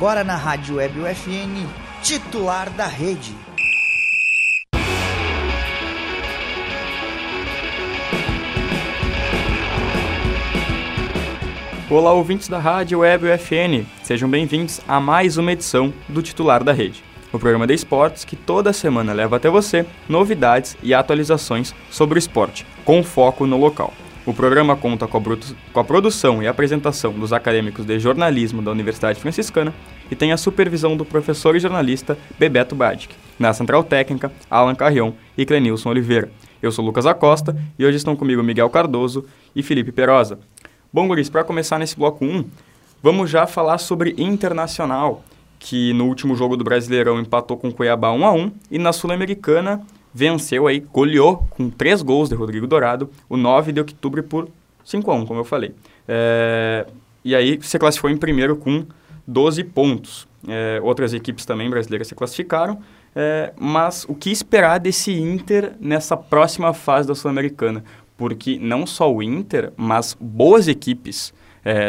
agora na Rádio Web UFN, titular da rede. Olá, ouvintes da Rádio Web UFN, sejam bem-vindos a mais uma edição do Titular da Rede, o programa de esportes que toda semana leva até você novidades e atualizações sobre o esporte, com foco no local. O programa conta com a produção e apresentação dos acadêmicos de jornalismo da Universidade Franciscana e tem a supervisão do professor e jornalista Bebeto Badic, na Central Técnica, Alan Carrion e Clenilson Oliveira. Eu sou Lucas Acosta e hoje estão comigo Miguel Cardoso e Felipe Perosa. Bom, guris, para começar nesse bloco 1, vamos já falar sobre Internacional, que no último jogo do Brasileirão empatou com o Cuiabá 1-1 e na Sul-Americana venceu aí, goleou com 3 gols de Rodrigo Dourado, o 9 de outubro por 5-1, como eu falei. E aí se classificou em primeiro com 12 pontos. Outras equipes também brasileiras se classificaram, mas o que esperar desse Inter nessa próxima fase da Sul-Americana? Porque não só o Inter, mas boas equipes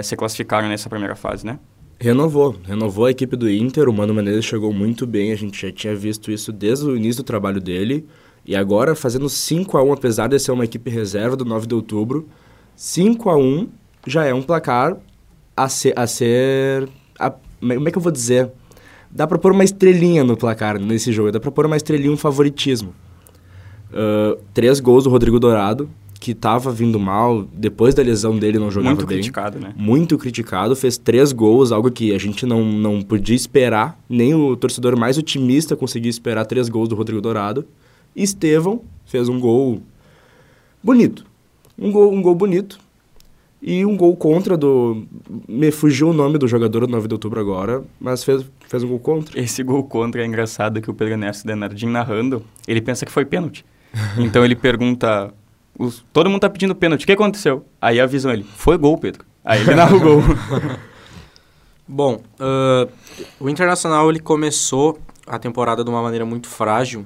se classificaram nessa primeira fase, né? Renovou a equipe do Inter, o Mano Menezes chegou muito bem, a gente já tinha visto isso desde o início do trabalho dele, e agora fazendo 5-1, apesar de ser uma equipe reserva do 9 de outubro, 5-1 já é um placar como é que eu vou dizer? Dá pra pôr uma estrelinha no placar, nesse jogo, dá pra pôr uma estrelinha, um favoritismo. 3 gols do Rodrigo Dourado, que estava vindo mal, depois da lesão dele não jogava muito bem. Muito criticado, né? Muito criticado, fez 3 gols, algo que a gente não podia esperar, nem o torcedor mais otimista conseguia esperar 3 gols do Rodrigo Dourado. Estevão fez um gol bonito. Um gol bonito e um gol contra do... Me fugiu o nome do jogador do 9 de outubro agora, mas fez um gol contra. Esse gol contra é engraçado que o Pedro Néstor e Denardinho narrando, ele pensa que foi pênalti. Então ele pergunta... Todo mundo tá pedindo pênalti, o que aconteceu? Aí avisam ele, foi gol, Pedro. Aí ele narra o gol. Bom, o Internacional ele começou a temporada de uma maneira muito frágil,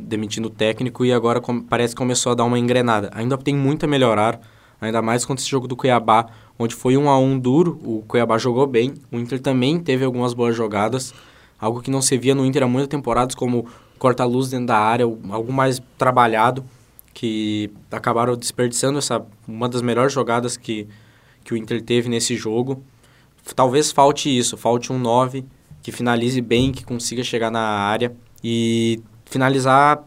demitindo o técnico, e agora parece que começou a dar uma engrenada. Ainda tem muito a melhorar, ainda mais contra esse jogo do Cuiabá, onde foi 1-1 duro, o Cuiabá jogou bem, o Inter também teve algumas boas jogadas, algo que não se via no Inter há muitas temporadas, como corta-luz dentro da área, algo mais trabalhado, que acabaram desperdiçando uma das melhores jogadas que o Inter teve nesse jogo. Talvez falte isso, falte um 9 que finalize bem, que consiga chegar na área e finalizar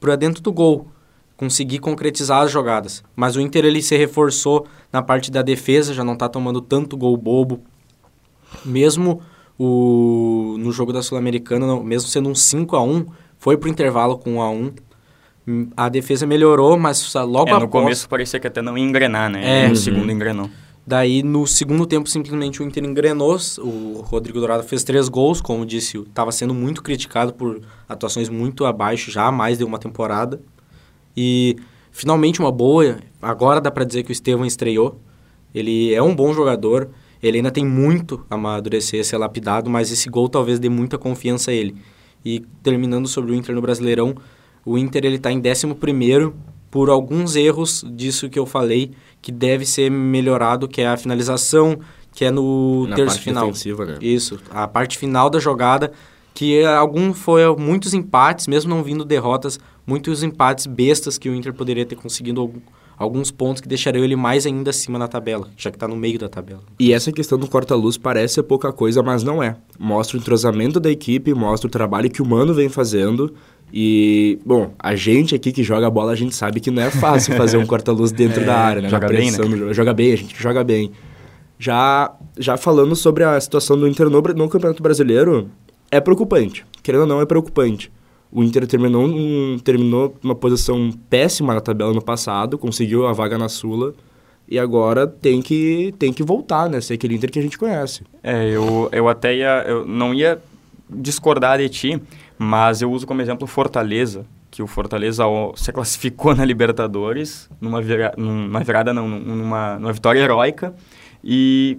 para dentro do gol, conseguir concretizar as jogadas. Mas o Inter ele se reforçou na parte da defesa, já não está tomando tanto gol bobo. Mesmo no jogo da Sul-Americana, mesmo sendo um 5-1, foi para o intervalo com 1-1. A defesa melhorou, mas logo após... No começo parecia que até não ia engrenar, né? No segundo engrenou. Daí, no segundo tempo, simplesmente o Inter engrenou. O Rodrigo Dourado fez 3 gols, como disse, estava sendo muito criticado por atuações muito abaixo, já há mais de uma temporada. E, finalmente, uma boa... Agora dá para dizer que o Estevão estreou. Ele é um bom jogador. Ele ainda tem muito a amadurecer, a ser lapidado, mas esse gol talvez dê muita confiança a ele. E, terminando sobre o Inter no Brasileirão... O Inter está em 11º por alguns erros disso que eu falei, que deve ser melhorado, que é a finalização, que é na terço parte final. Defensiva, né? Isso, a parte final da jogada, que foram muitos empates, mesmo não vindo derrotas, muitos empates bestas que o Inter poderia ter conseguido alguns pontos que deixariam ele mais ainda acima na tabela, já que está no meio da tabela. E essa questão do corta-luz parece pouca coisa, mas não é. Mostra o entrosamento da equipe, mostra o trabalho que o Mano vem fazendo... E, bom, a gente aqui que joga bola, a gente sabe que não é fácil fazer um corta-luz dentro da área, né? Joga pressão, bem, né? Joga bem, a gente joga bem. Já falando sobre a situação do Inter no Campeonato Brasileiro, é preocupante. Querendo ou não, é preocupante. O Inter terminou uma posição péssima na tabela no passado, conseguiu a vaga na Sula... E agora tem que voltar, né? Ser aquele Inter que a gente conhece. Eu não ia discordar de ti... Mas eu uso como exemplo o Fortaleza, que o Fortaleza se classificou na Libertadores, numa vitória heróica, e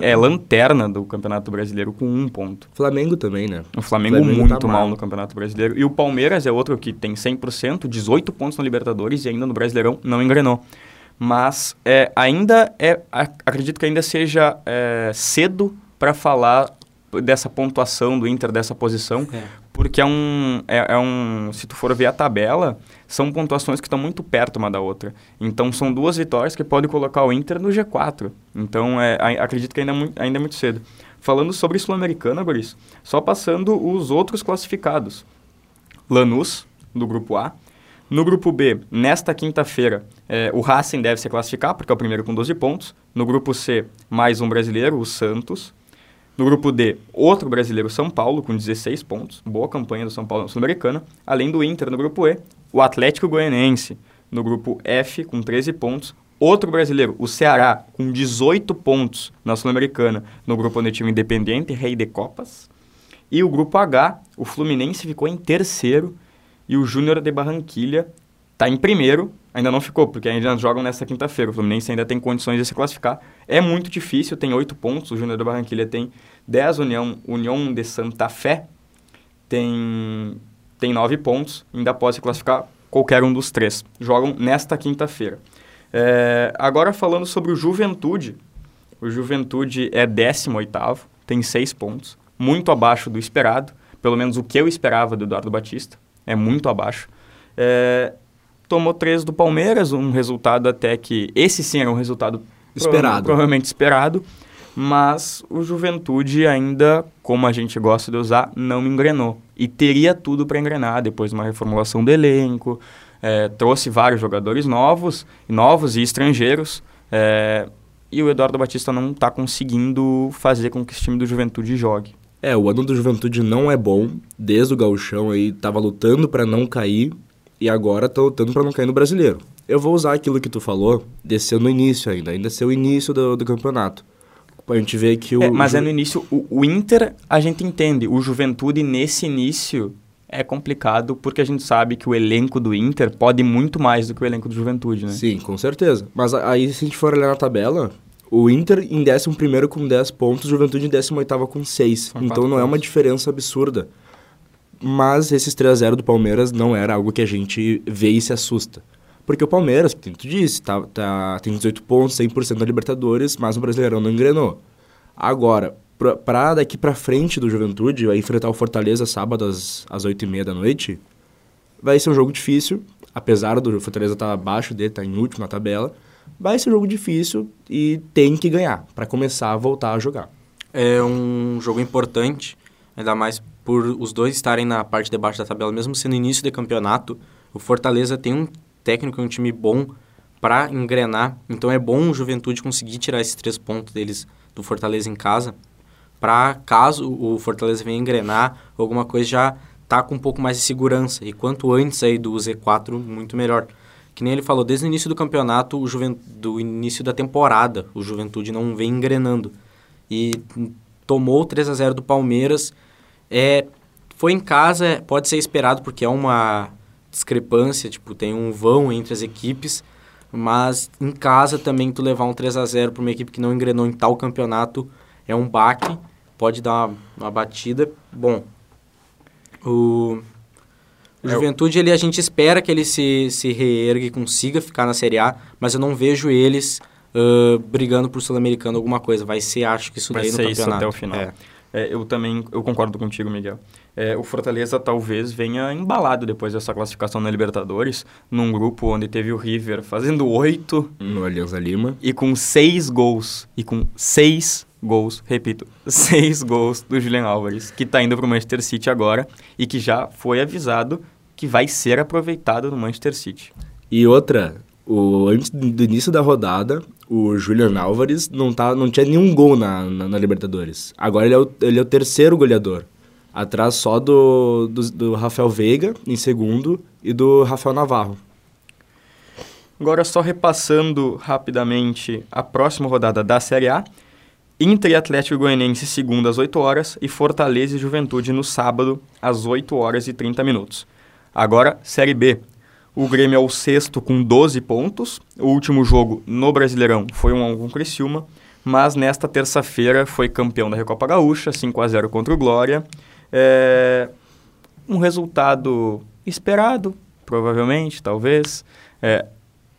é lanterna do Campeonato Brasileiro com 1 ponto. Flamengo também, né? O Flamengo muito tá mal no Campeonato Brasileiro. E o Palmeiras é outro que tem 100%, 18 pontos na Libertadores e ainda no Brasileirão não engrenou. Mas acredito que ainda seja cedo para falar dessa pontuação do Inter, dessa posição, porque se tu for ver a tabela, são pontuações que estão muito perto uma da outra. Então, são duas vitórias que podem colocar o Inter no G4. Então, acredito que ainda é muito cedo. Falando sobre Sul-Americana, Boris, só passando os outros classificados. Lanús, do Grupo A. No Grupo B, nesta quinta-feira, o Racing deve se classificar, porque é o primeiro com 12 pontos. No Grupo C, mais um brasileiro, o Santos. No Grupo D, outro brasileiro, São Paulo, com 16 pontos. Boa campanha do São Paulo na Sul-Americana. Além do Inter, no Grupo E, o Atlético Goianiense. No Grupo F, com 13 pontos. Outro brasileiro, o Ceará, com 18 pontos na Sul-Americana. No Grupo onde tinha o Independiente, Rei de Copas. E o Grupo H, o Fluminense ficou em terceiro. E o Júnior de Barranquilha está em primeiro. Ainda não ficou, porque ainda jogam nesta quinta-feira. O Fluminense ainda tem condições de se classificar. É muito difícil, tem 8 pontos. O Júnior do Barranquilla tem 10, União de Santa Fé tem 9 pontos. Ainda pode se classificar qualquer um dos três. Jogam nesta quinta-feira. Agora falando sobre o Juventude. O Juventude é 18º, tem 6 pontos. Muito abaixo do esperado. Pelo menos o que eu esperava do Eduardo Batista. É muito abaixo. Tomou 3 do Palmeiras, um resultado até que... Esse sim era um resultado provavelmente esperado, mas o Juventude ainda, como a gente gosta de usar, não engrenou. E teria tudo para engrenar, depois de uma reformulação do elenco, trouxe vários jogadores novos e estrangeiros, e o Eduardo Batista não está conseguindo fazer com que esse time do Juventude jogue. O ano do Juventude não é bom, desde o gauchão aí estava lutando para não cair, e agora tô lutando para não cair no brasileiro. Eu vou usar aquilo que tu falou, desceu no início ainda ser o início do campeonato. A gente vê que o... mas no início, o Inter a gente entende, o Juventude nesse início é complicado, porque a gente sabe que o elenco do Inter pode muito mais do que o elenco do Juventude, né? Sim, com certeza. Mas aí se a gente for olhar na tabela, o Inter em 11º com 10 pontos, o Juventude em 18º com 6. Então não é uma diferença absurda. Mas esses 3-0 do Palmeiras não era algo que a gente vê e se assusta. Porque o Palmeiras, como tu disse, tem 18 pontos, 100% da Libertadores, mas o Brasileirão não engrenou. Agora, para daqui para frente do Juventude, vai enfrentar o Fortaleza sábado às 8h30 da noite, vai ser um jogo difícil, apesar do Fortaleza estar abaixo dele, estar em último na tabela, vai ser um jogo difícil e tem que ganhar, para começar a voltar a jogar. É um jogo importante, ainda mais por os dois estarem na parte de baixo da tabela, mesmo sendo início de campeonato. O Fortaleza tem um técnico e um time bom para engrenar, então é bom o Juventude conseguir tirar esses 3 pontos deles do Fortaleza em casa, para caso o Fortaleza venha engrenar, alguma coisa já tá com um pouco mais de segurança, e quanto antes aí do Z4, muito melhor. Que nem ele falou, desde o início do campeonato, do início da temporada, o Juventude não vem engrenando, e tomou 3-0 do Palmeiras. Foi em casa, pode ser esperado, porque é uma discrepância, tem um vão entre as equipes, mas em casa também tu levar um 3-0 para uma equipe que não engrenou em tal campeonato é um baque, pode dar uma batida. Bom, o Juventude, a gente espera que ele se reergue e consiga ficar na Série A, mas eu não vejo eles brigando por Sul-Americano alguma coisa, vai ser, acho que isso daí no campeonato. Vai ser isso até o final. Eu concordo contigo, Miguel. O Fortaleza talvez venha embalado depois dessa classificação na Libertadores, num grupo onde teve o River fazendo 8 no Alianza Lima e com 6 gols. E com 6 gols, repito, 6 gols do Julián Álvares, que está indo para o Manchester City agora e que já foi avisado que vai ser aproveitado no Manchester City. E outra, antes do início da rodada, o Julián Álvares não tinha nenhum gol na Libertadores. Agora ele é o terceiro goleador. Atrás só do Rafael Veiga, em segundo, e do Rafael Navarro. Agora só repassando rapidamente a próxima rodada da Série A. Inter e Atlético Goianiense, segunda às 8h, e Fortaleza e Juventude no sábado, às 8h30. Agora, Série B. O Grêmio é o sexto com 12 pontos. O último jogo no Brasileirão foi 1-1 com o Criciúma, mas nesta terça-feira foi campeão da Recopa Gaúcha, 5-0 contra o Glória. Um resultado esperado, provavelmente, talvez.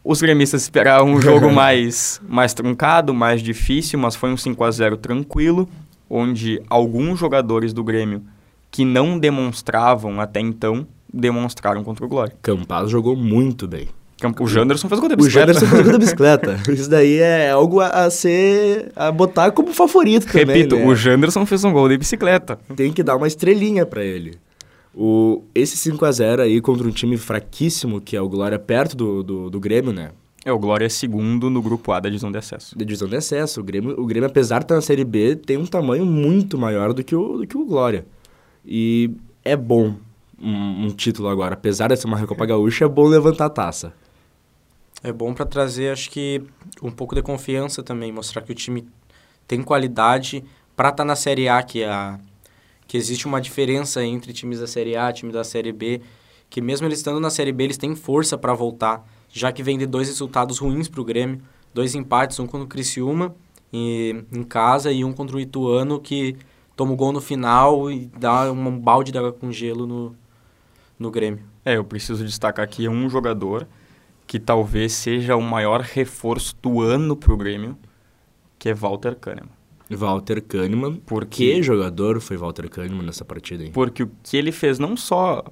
Os gremistas esperavam um jogo mais truncado, mais difícil, mas foi um 5-0 tranquilo. onde alguns jogadores do Grêmio que não demonstravam até então, demonstraram contra o Glória. Campaz jogou muito bem. O Janderson fez o gol da bicicleta. O Janderson fez o gol da bicicleta. Isso daí é algo a botar como favorito também. Repito, né? O Janderson fez um gol de bicicleta. Tem que dar uma estrelinha pra ele. Esse 5x0 aí contra um time fraquíssimo, que é o Glória, perto do Grêmio, né? O Glória é segundo no grupo A da divisão de acesso. Da divisão de acesso. O Grêmio, apesar de estar na Série B, tem um tamanho muito maior do que o Glória. E é bom um título agora. Apesar de ser uma Recopa Gaúcha, é bom levantar a taça. É bom para trazer, acho que, um pouco de confiança também. Mostrar que o time tem qualidade para estar na Série A, que existe uma diferença entre times da Série A e time da Série B, que mesmo eles estando na Série B, eles têm força para voltar, já que vem de dois resultados ruins para o Grêmio, 2 empates, um contra o Criciúma em casa e um contra o Ituano, que toma o gol no final e dá um balde de água com gelo no Grêmio. Eu preciso destacar aqui um jogador que talvez seja o maior reforço do ano para o Grêmio, que é Walter Kannemann. Walter Kannemann. Porque que jogador foi Walter Kannemann nessa partida aí? Porque o que ele fez não só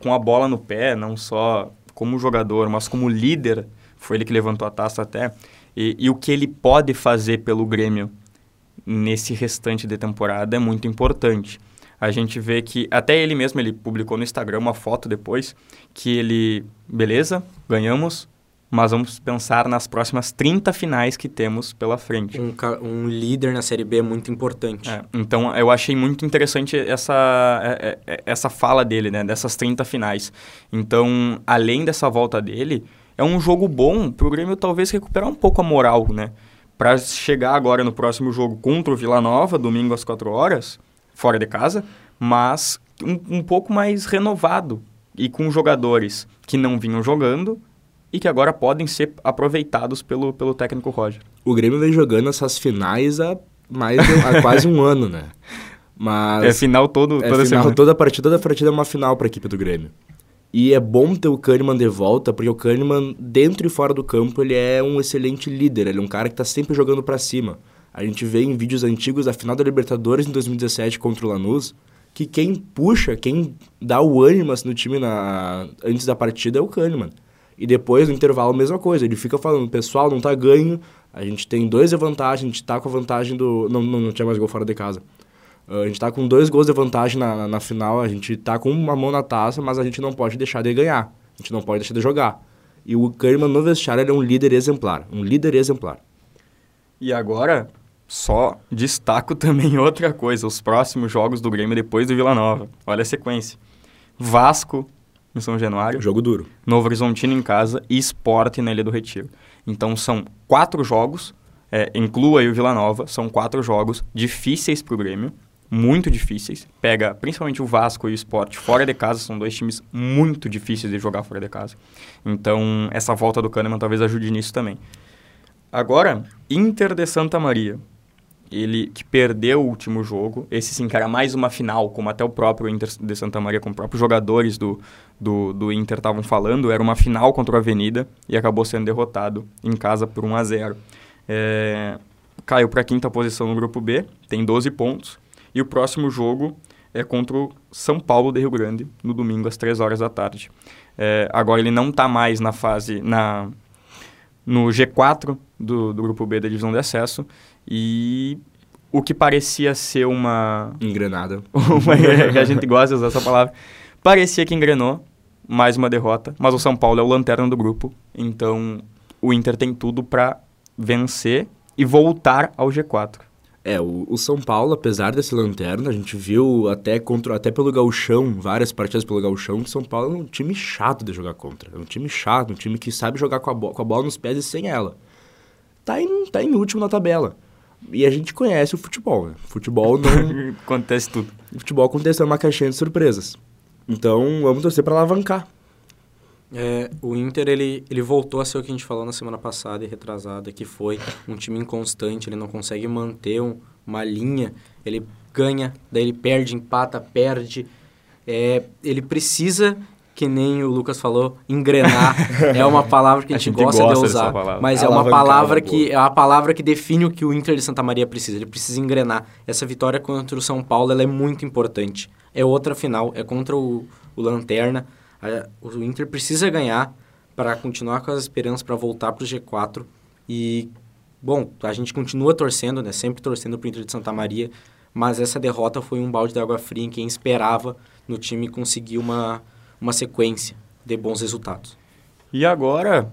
com a bola no pé, não só como jogador, mas como líder, foi ele que levantou a taça até, e o que ele pode fazer pelo Grêmio nesse restante de temporada é muito importante. A gente vê que, até ele mesmo, ele publicou no Instagram uma foto depois, que ele, beleza, ganhamos, mas vamos pensar nas próximas 30 finais que temos pela frente. Um líder na Série B é muito importante. Então, eu achei muito interessante essa fala dele, né? Dessas 30 finais. Então, além dessa volta dele, é um jogo bom para o Grêmio talvez recuperar um pouco a moral, né? Para chegar agora no próximo jogo contra o Vila Nova, domingo às 16h, fora de casa, mas um pouco mais renovado e com jogadores que não vinham jogando e que agora podem ser aproveitados pelo técnico Roger. O Grêmio vem jogando essas finais há quase um ano, né? Mas toda partida é uma final para a equipe do Grêmio. E é bom ter o Kannemann de volta, porque o Kannemann, dentro e fora do campo, ele é um excelente líder, ele é um cara que está sempre jogando para cima. A gente vê em vídeos antigos da final da Libertadores em 2017 contra o Lanús, que quem dá o ânimo assim, no time antes da partida é o Kannemann. E depois, no intervalo, a mesma coisa. Ele fica falando, pessoal, não tá ganho, a gente tem 2 de vantagem, a gente tá com a vantagem do... Não tinha mais gol fora de casa. A gente tá com 2 gols de vantagem na final, a gente tá com uma mão na taça, mas a gente não pode deixar de ganhar. A gente não pode deixar de jogar. E o Kannemann no vestiário, ele é um líder exemplar. Um líder exemplar. E agora, só destaco também outra coisa. Os próximos jogos do Grêmio depois do Vila Nova. Olha a sequência. Vasco em São Januário. Jogo duro. Novo Horizontino em casa e Sport na Ilha do Retiro. Então são 4 jogos, inclua aí o Vila Nova, são 4 jogos difíceis pro Grêmio, muito difíceis. Pega principalmente o Vasco e o Sport fora de casa, são 2 times muito difíceis de jogar fora de casa. Então essa volta do Kannemann talvez ajude nisso também. Agora, Inter de Santa Maria. Ele que perdeu o último jogo, esse se encara mais uma final, como até o próprio Inter de Santa Maria, como os próprios jogadores do Inter estavam falando, era uma final contra o Avenida e acabou sendo derrotado em casa por 1-0. Caiu para a 5ª posição no grupo B, tem 12 pontos, e o próximo jogo é contra o São Paulo de Rio Grande, no domingo às 15h. Agora ele não está mais na fase, no G4 do grupo B da divisão de acesso, e o que parecia ser uma... engrenada. A gente gosta de usar essa palavra. Parecia que engrenou, mais uma derrota, mas o São Paulo é o lanterna do grupo, então o Inter tem tudo para vencer e voltar ao G4. O São Paulo, apesar desse lanterna, a gente viu até pelo Gauchão, várias partidas pelo Gauchão, que o São Paulo é um time chato de jogar contra. É um time chato, um time que sabe jogar com a bola nos pés e sem ela. Tá em último na tabela. E a gente conhece o futebol, né? Futebol não... acontece tudo. O futebol acontece, é uma caixinha de surpresas. Então, vamos torcer para alavancar. O Inter, ele voltou a ser o que a gente falou na semana passada e retrasada, que foi um time inconstante, ele não consegue manter uma linha, ele ganha, daí ele perde, empata, perde. Ele precisa que nem o Lucas falou, engrenar. É uma palavra que a gente gosta de usar, mas é uma palavra que é a palavra que define o que o Inter de Santa Maria precisa. Ele precisa engrenar. Essa vitória contra o São Paulo, ela é muito importante. É outra final, é contra o Lanterna. O Inter precisa ganhar para continuar com as esperanças, para voltar para o G4. E, bom, a gente continua torcendo, né? Sempre torcendo para o Inter de Santa Maria, mas essa derrota foi um balde de água fria em quem esperava no time conseguir uma sequência de bons resultados. E agora,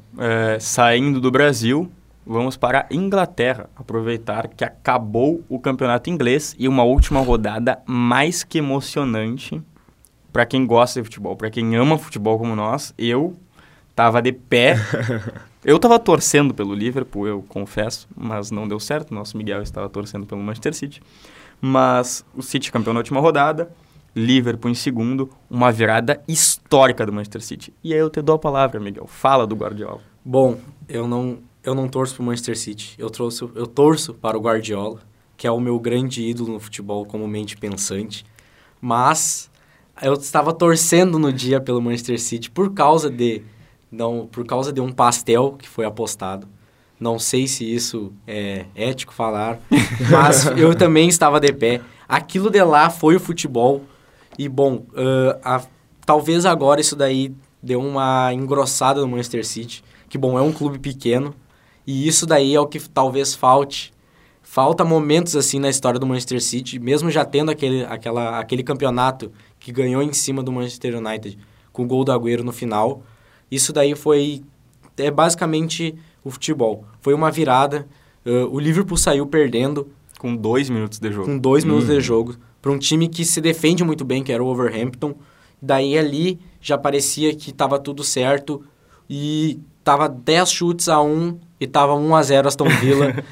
saindo do Brasil, vamos para a Inglaterra, aproveitar que acabou o campeonato inglês e uma última rodada mais que emocionante para quem gosta de futebol, para quem ama futebol como nós. Eu tava de pé, eu tava torcendo pelo Liverpool, eu confesso, mas não deu certo, nosso Miguel estava torcendo pelo Manchester City, mas o City campeão na última rodada, Liverpool em segundo, uma virada histórica do Manchester City. E aí eu te dou a palavra, Miguel. Fala do Guardiola. Bom, eu não torço para o Manchester City. Eu torço para o Guardiola, que é o meu grande ídolo no futebol como mente pensante. Mas eu estava torcendo no dia pelo Manchester City por causa de um pastel que foi apostado. Não sei se isso é ético falar, mas eu também estava de pé. Aquilo de lá foi o futebol. E, bom, talvez agora isso daí deu uma engrossada no Manchester City, que, bom, é um clube pequeno, e isso daí é o que talvez falte. Falta momentos assim na história do Manchester City, mesmo já tendo aquele campeonato que ganhou em cima do Manchester United, com o gol do Agüero no final. Isso daí foi basicamente o futebol. Foi uma virada, o Liverpool saiu perdendo. Com 2 minutos de jogo. Com 2 minutos de jogo, para um time que se defende muito bem, que era o Wolverhampton. Daí ali já parecia que estava tudo certo e estava 10 chutes a 1 e estava 1-0 Aston Villa.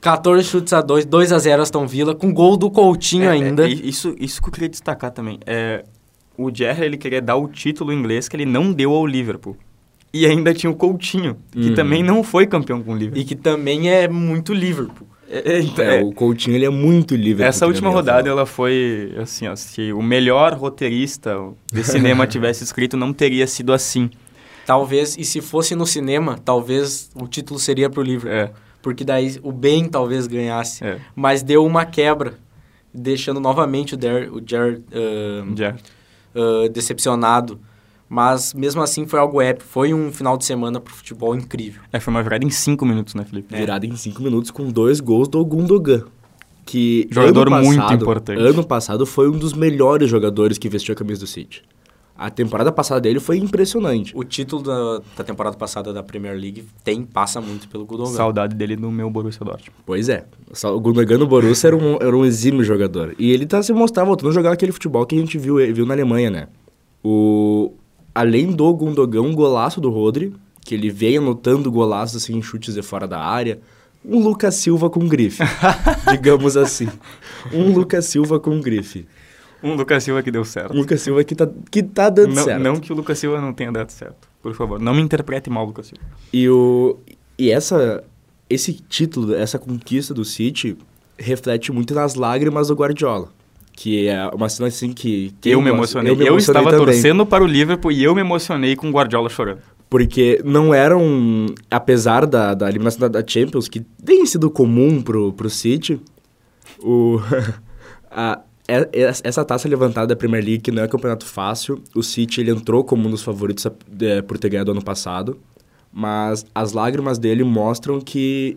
14 chutes a 2, 2-0 Aston Villa, com gol do Coutinho ainda. Isso que eu queria destacar também. O Gerrard, ele queria dar o título inglês que ele não deu ao Liverpool. E ainda tinha o Coutinho, que também não foi campeão com o Liverpool. E que também é muito Liverpool. O Coutinho, ele é muito livre. Essa última rodada, ela foi assim, ó, se o melhor roteirista de cinema tivesse escrito, não teria sido assim. Talvez, e se fosse no cinema, talvez o título seria pro Liverpool. Porque daí o Ben talvez ganhasse. Mas deu uma quebra, deixando novamente o Gerrard decepcionado. Mas, mesmo assim, foi algo épico. Foi um final de semana pro futebol incrível. Foi uma virada em 5 minutos, né, Felipe? Virada em 5 minutos com 2 gols do Gundogan. Que jogador muito importante. Ano passado foi um dos melhores jogadores que vestiu a camisa do City. A temporada passada dele foi impressionante. O título da temporada passada da Premier League passa muito pelo Gundogan. Saudade dele no meu Borussia Dortmund. Pois é. O Gundogan no Borussia era um exímio jogador. E ele tá se mostrando, voltando a jogar aquele futebol que a gente viu na Alemanha, né? Além do Gundogan, um golaço do Rodri, que ele veio anotando golaços assim, em chutes de fora da área. Um Lucas Silva com grife, digamos assim. Um Lucas Silva com grife. Um Lucas Silva que deu certo. Um Lucas Silva que tá dando certo. Não que o Lucas Silva não tenha dado certo, por favor. Não me interprete mal, Lucas Silva. E esse título, essa conquista do City, reflete muito nas lágrimas do Guardiola. Que é uma cena assim que eu me emocionei. Eu estava também torcendo para o Liverpool e eu me emocionei com o Guardiola chorando. Porque não era apesar da eliminação da Champions, que tem sido comum pro City, essa taça levantada da Premier League, que não é campeonato fácil, o City ele entrou como um dos favoritos por ter ganhado ano passado, mas as lágrimas dele mostram que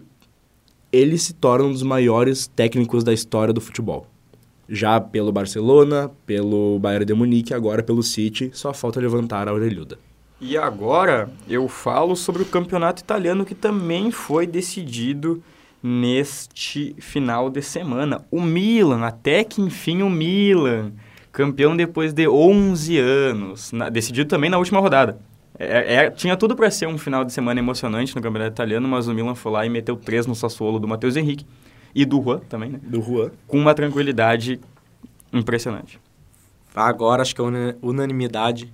ele se torna um dos maiores técnicos da história do futebol. Já pelo Barcelona, pelo Bayern de Munique, agora pelo City, só falta levantar a orelhuda. E agora eu falo sobre o campeonato italiano, que também foi decidido neste final de semana. O Milan, até que enfim o Milan, campeão depois de 11 anos, decidiu também na última rodada. Tinha tudo para ser um final de semana emocionante no campeonato italiano, mas o Milan foi lá e meteu 3 no Sassuolo do Matheus Henrique. E do Juan também, né? Do Juan. Com uma tranquilidade impressionante. Agora, acho que é unanimidade.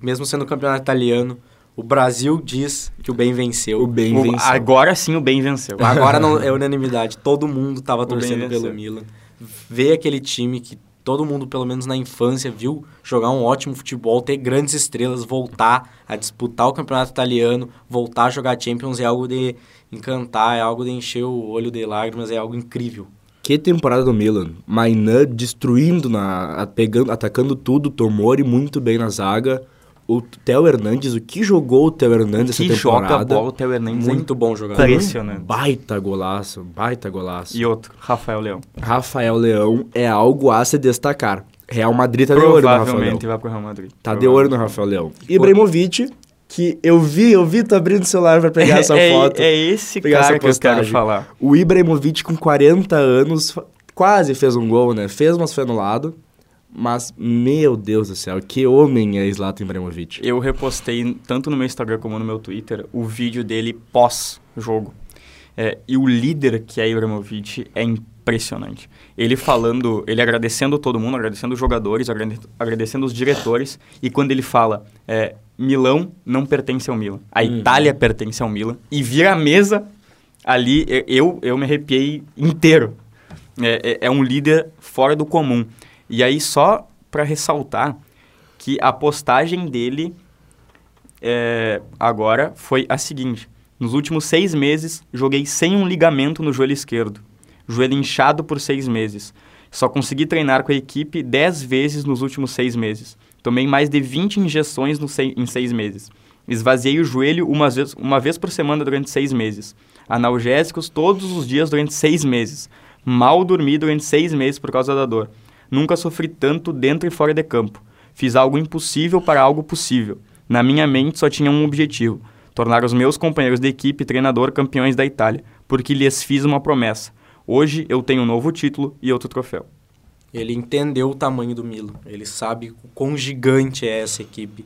Mesmo sendo campeonato italiano, o Brasil diz que o bem venceu. O bem venceu. Agora sim o bem venceu. Agora não é unanimidade. Todo mundo estava torcendo pelo Milan. Ver aquele time que todo mundo, pelo menos na infância, viu jogar um ótimo futebol, ter grandes estrelas, voltar a disputar o campeonato italiano, voltar a jogar Champions, é algo de encantar, é algo de encher o olho de lágrimas, é algo incrível. Que temporada do Milan, Mainan destruindo, atacando tudo, Tomori muito bem na zaga, o Theo Hernandes, o que jogou o Theo Hernandes essa temporada. Que joga a bola o Theo Hernandes. Muito bom jogador. Impressionante. Baita golaço. E outro, Rafael Leão. Rafael Leão é algo a se destacar. Real Madrid tá de olho no Rafael Leão. Provavelmente vai pro Real Madrid. Tá de olho no Rafael Leão. Ibrahimovic, que eu vi, tá abrindo o celular pra pegar essa foto. É esse cara que eu quero falar. O Ibrahimovic com 40 anos, quase fez um gol, né? Fez, mas foi anulado. Mas, meu Deus do céu, que homem é Zlatan Ibrahimovic. Eu repostei, tanto no meu Instagram como no meu Twitter, o vídeo dele pós-jogo. E o líder que é Ibrahimovic é impressionante. Ele falando, ele agradecendo todo mundo, agradecendo os jogadores, agradecendo os diretores. E quando ele fala, Milão não pertence ao Milan, a Itália pertence ao Milan. E vira a mesa ali, eu me arrepiei inteiro. É um líder fora do comum. E aí, só para ressaltar que a postagem dele agora foi a seguinte. Nos últimos 6 meses, joguei sem um ligamento no joelho esquerdo. Joelho inchado por 6 meses. Só consegui treinar com a equipe 10 vezes nos últimos 6 meses. Tomei mais de 20 injeções em 6 meses. Esvaziei o joelho uma vez por semana durante 6 meses. Analgésicos todos os dias durante 6 meses. Mal dormi durante 6 meses por causa da dor. Nunca sofri tanto dentro e fora de campo. Fiz algo impossível para algo possível. Na minha mente só tinha um objetivo. Tornar os meus companheiros de equipe e treinador campeões da Itália. Porque lhes fiz uma promessa. Hoje eu tenho um novo título e outro troféu. Ele entendeu o tamanho do Milan. Ele sabe o quão gigante é essa equipe.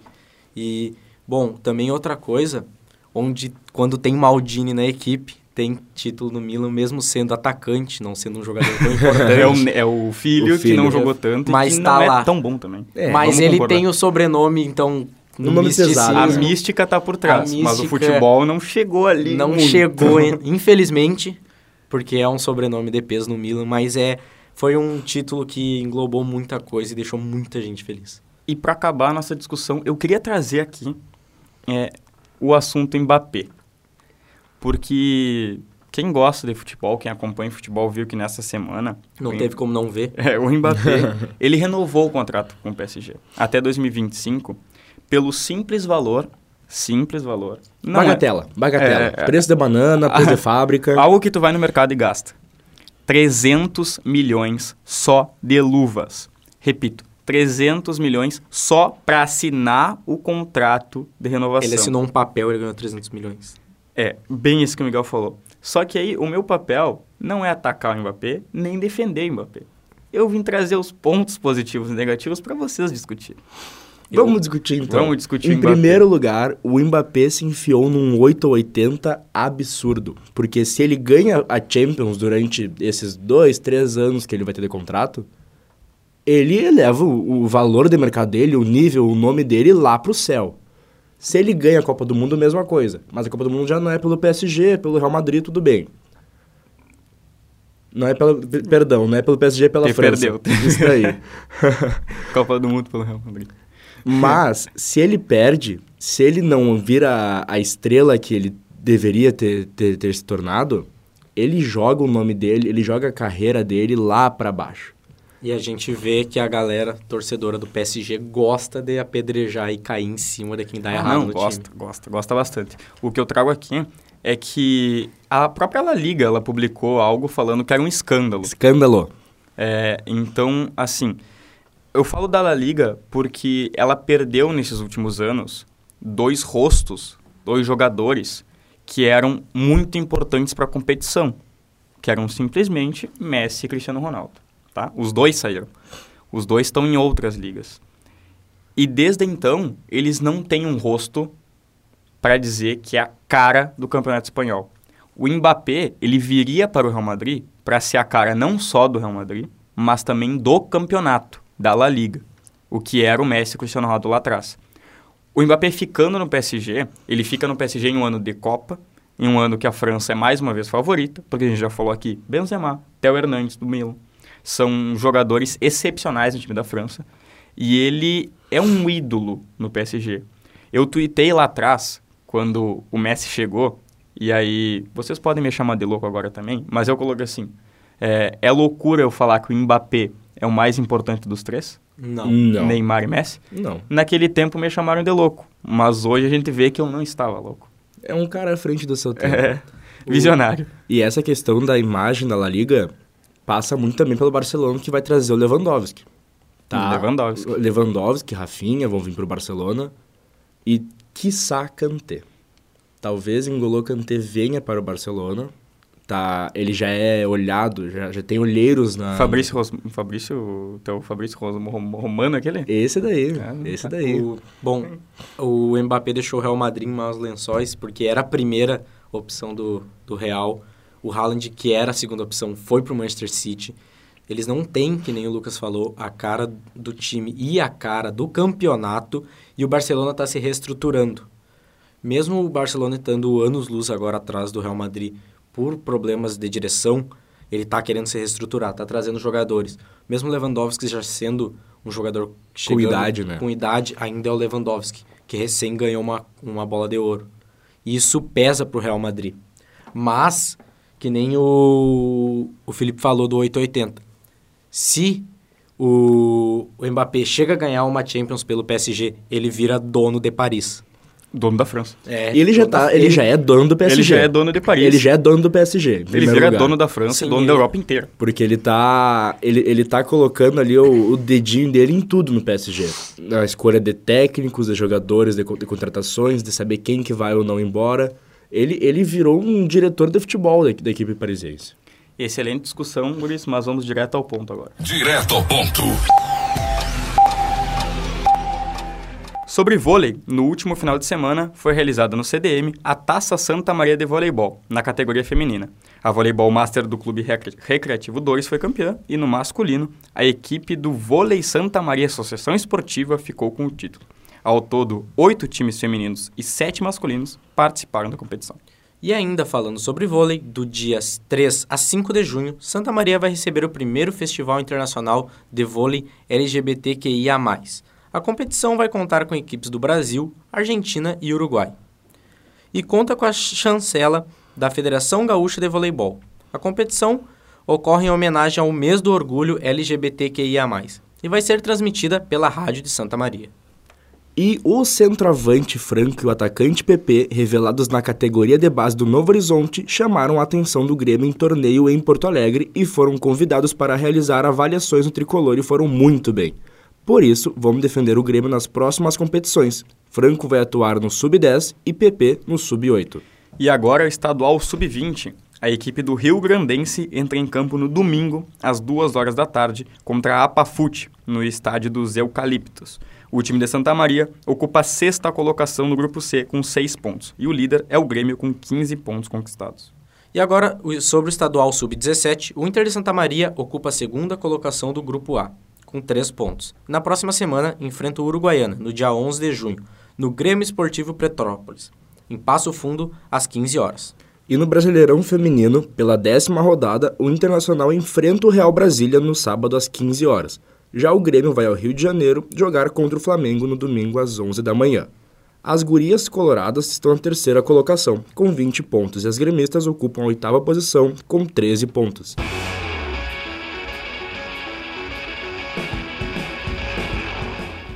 E, bom, também outra coisa. Quando tem Maldini na equipe... tem título no Milan, mesmo sendo atacante, não sendo um jogador tão importante. É o filho que não jogou tanto, mas e que não é tão bom também. Mas ele tem o sobrenome, então... No nome pesado, a mística tá por trás, mas o futebol não chegou ali. Não muito. Chegou, infelizmente, porque é um sobrenome de peso no Milan, mas foi um título que englobou muita coisa e deixou muita gente feliz. E para acabar a nossa discussão, eu queria trazer aqui o assunto Mbappé. Porque quem gosta de futebol, quem acompanha futebol, viu que nessa semana... Não teve como não ver. O Mbappé, ele renovou o contrato com o PSG até 2025 pelo simples valor... Não bagatela. Preço de banana, preço de fábrica... Algo que tu vai no mercado e gasta. 300 milhões só de luvas. Repito, 300 milhões só para assinar o contrato de renovação. Ele assinou um papel, ele ganhou 300 milhões. É, bem isso que o Miguel falou. Só que aí o meu papel não é atacar o Mbappé, nem defender o Mbappé. Eu vim trazer os pontos positivos e negativos para vocês discutirem. Vamos discutir então. Vamos discutir o Mbappé. Em primeiro lugar, o Mbappé se enfiou num 880 absurdo. Porque se ele ganha a Champions durante esses 2-3 anos que ele vai ter de contrato, ele eleva o valor de mercado dele, o nível, o nome dele lá pro céu. Se ele ganha a Copa do Mundo, a mesma coisa. Mas a Copa do Mundo já não é pelo PSG, é pelo Real Madrid, tudo bem. Não é pelo PSG, é pela França. Ele perdeu. Isso daí. Copa do Mundo pelo Real Madrid. Mas, se ele perde, se ele não vira a estrela que ele deveria ter se tornado, ele joga o nome dele, ele joga a carreira dele lá pra baixo. E a gente vê que a galera torcedora do PSG gosta de apedrejar e cair em cima de quem dá errado no time. Gosta bastante. O que eu trago aqui é que a própria La Liga, ela publicou algo falando que era um escândalo. Escândalo. Então, assim, eu falo da La Liga porque ela perdeu nesses últimos anos 2 rostos, 2 jogadores que eram muito importantes para a competição, que eram simplesmente Messi e Cristiano Ronaldo. Tá? Os 2 saíram. Os 2 estão em outras ligas. E desde então, eles não têm um rosto para dizer que é a cara do Campeonato Espanhol. O Mbappé, ele viria para o Real Madrid para ser a cara não só do Real Madrid, mas também do campeonato, da La Liga, o que era o Messi e o Cristiano Ronaldo lá atrás. O Mbappé ficando no PSG, ele fica no PSG em um ano de Copa, em um ano que a França é mais uma vez favorita, porque a gente já falou aqui, Benzema, Theo Hernandes do Milan. são jogadores excepcionais no time da França. E ele é um ídolo no PSG. Eu tuitei lá atrás, quando o Messi chegou, e aí vocês podem me chamar de louco agora também, mas eu coloquei assim, é loucura eu falar que o Mbappé é o mais importante dos três? Não. Neymar e Messi? Não. Naquele tempo me chamaram de louco, mas hoje a gente vê que eu não estava louco. É um cara à frente do seu tempo. É, visionário. E essa questão da imagem da La Liga passa muito também pelo Barcelona, que vai trazer o Lewandowski. Tá. Lewandowski, Rafinha vão vir pro Barcelona. E, quiçá, Kanté. Talvez N'Golo Kanté venha para o Barcelona. Tá, ele já é olhado, já tem olheiros na... Fabrício Romano, aquele? Esse daí, esse daí. Bom, o Mbappé deixou o Real Madrid em maus lençóis, porque era a primeira opção do Real. O Haaland, que era a segunda opção, foi para o Manchester City. Eles não têm, que nem o Lucas falou, a cara do time e a cara do campeonato. E o Barcelona está se reestruturando. Mesmo o Barcelona estando anos-luz agora atrás do Real Madrid por problemas de direção, ele está querendo se reestruturar, está trazendo jogadores. Mesmo o Lewandowski já sendo um jogador chegando, com idade, ainda é o Lewandowski, que recém ganhou uma bola de ouro. E isso pesa para o Real Madrid. Mas, que nem o Felipe falou do 880, se o Mbappé chega a ganhar uma Champions pelo PSG, ele vira dono de Paris. Dono da França. É, e ele já é dono do PSG. Ele já é dono de Paris. Ele já é dono do PSG. Ele vira dono da França e dono da Europa inteira. Porque ele tá colocando ali o dedinho dele em tudo no PSG. Na escolha de técnicos, de jogadores, de contratações, de saber quem que vai ou não embora. Ele virou um diretor de futebol da equipe parisiense. Excelente discussão, Guris, mas vamos direto ao ponto agora. Direto ao ponto. Sobre vôlei, no último final de semana foi realizada no CDM a Taça Santa Maria de Voleibol, na categoria feminina. A Voleibol Master do Clube Recreativo 2 foi campeã e no masculino, a equipe do Vôlei Santa Maria Associação Esportiva ficou com o título. Ao todo, 8 times femininos e 7 masculinos participaram da competição. E ainda falando sobre vôlei, do dias 3 a 5 de junho, Santa Maria vai receber o primeiro Festival Internacional de Vôlei LGBTQIA+. A competição vai contar com equipes do Brasil, Argentina e Uruguai. E conta com a chancela da Federação Gaúcha de Voleibol. A competição ocorre em homenagem ao Mês do Orgulho LGBTQIA+, e vai ser transmitida pela Rádio de Santa Maria. E o centroavante Franco e o atacante PP, revelados na categoria de base do Novo Horizonte, chamaram a atenção do Grêmio em torneio em Porto Alegre e foram convidados para realizar avaliações no tricolor e foram muito bem. Por isso, vamos defender o Grêmio nas próximas competições. Franco vai atuar no Sub-10 e PP no Sub-8. E agora o estadual Sub-20. A equipe do Rio Grandense entra em campo no domingo, às 14h, contra a Apafute, no estádio dos Eucaliptos. O time de Santa Maria ocupa a 6ª colocação no grupo C com 6 pontos. E o líder é o Grêmio com 15 pontos conquistados. E agora, sobre o estadual Sub-17, o Inter de Santa Maria ocupa a 2ª colocação do grupo A, com 3 pontos. Na próxima semana, enfrenta o Uruguaiana, no dia 11 de junho, no Grêmio Esportivo Petrópolis, em Passo Fundo, às 15h. E no Brasileirão Feminino, pela 10ª rodada, o Internacional enfrenta o Real Brasília no sábado, às 15h. Já o Grêmio vai ao Rio de Janeiro jogar contra o Flamengo no domingo, às 11h. As gurias coloradas estão na 3ª colocação, com 20 pontos, e as gremistas ocupam a 8ª posição, com 13 pontos.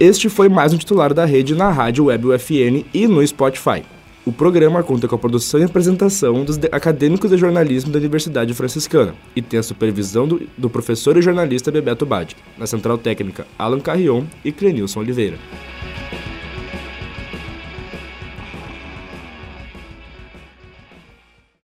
Este foi mais um titular da rede na Rádio Web UFN e no Spotify. O programa conta com a produção e apresentação dos acadêmicos de jornalismo da Universidade Franciscana e tem a supervisão do professor e jornalista Bebeto Badic, na Central Técnica Alan Carrion e Clenilson Oliveira.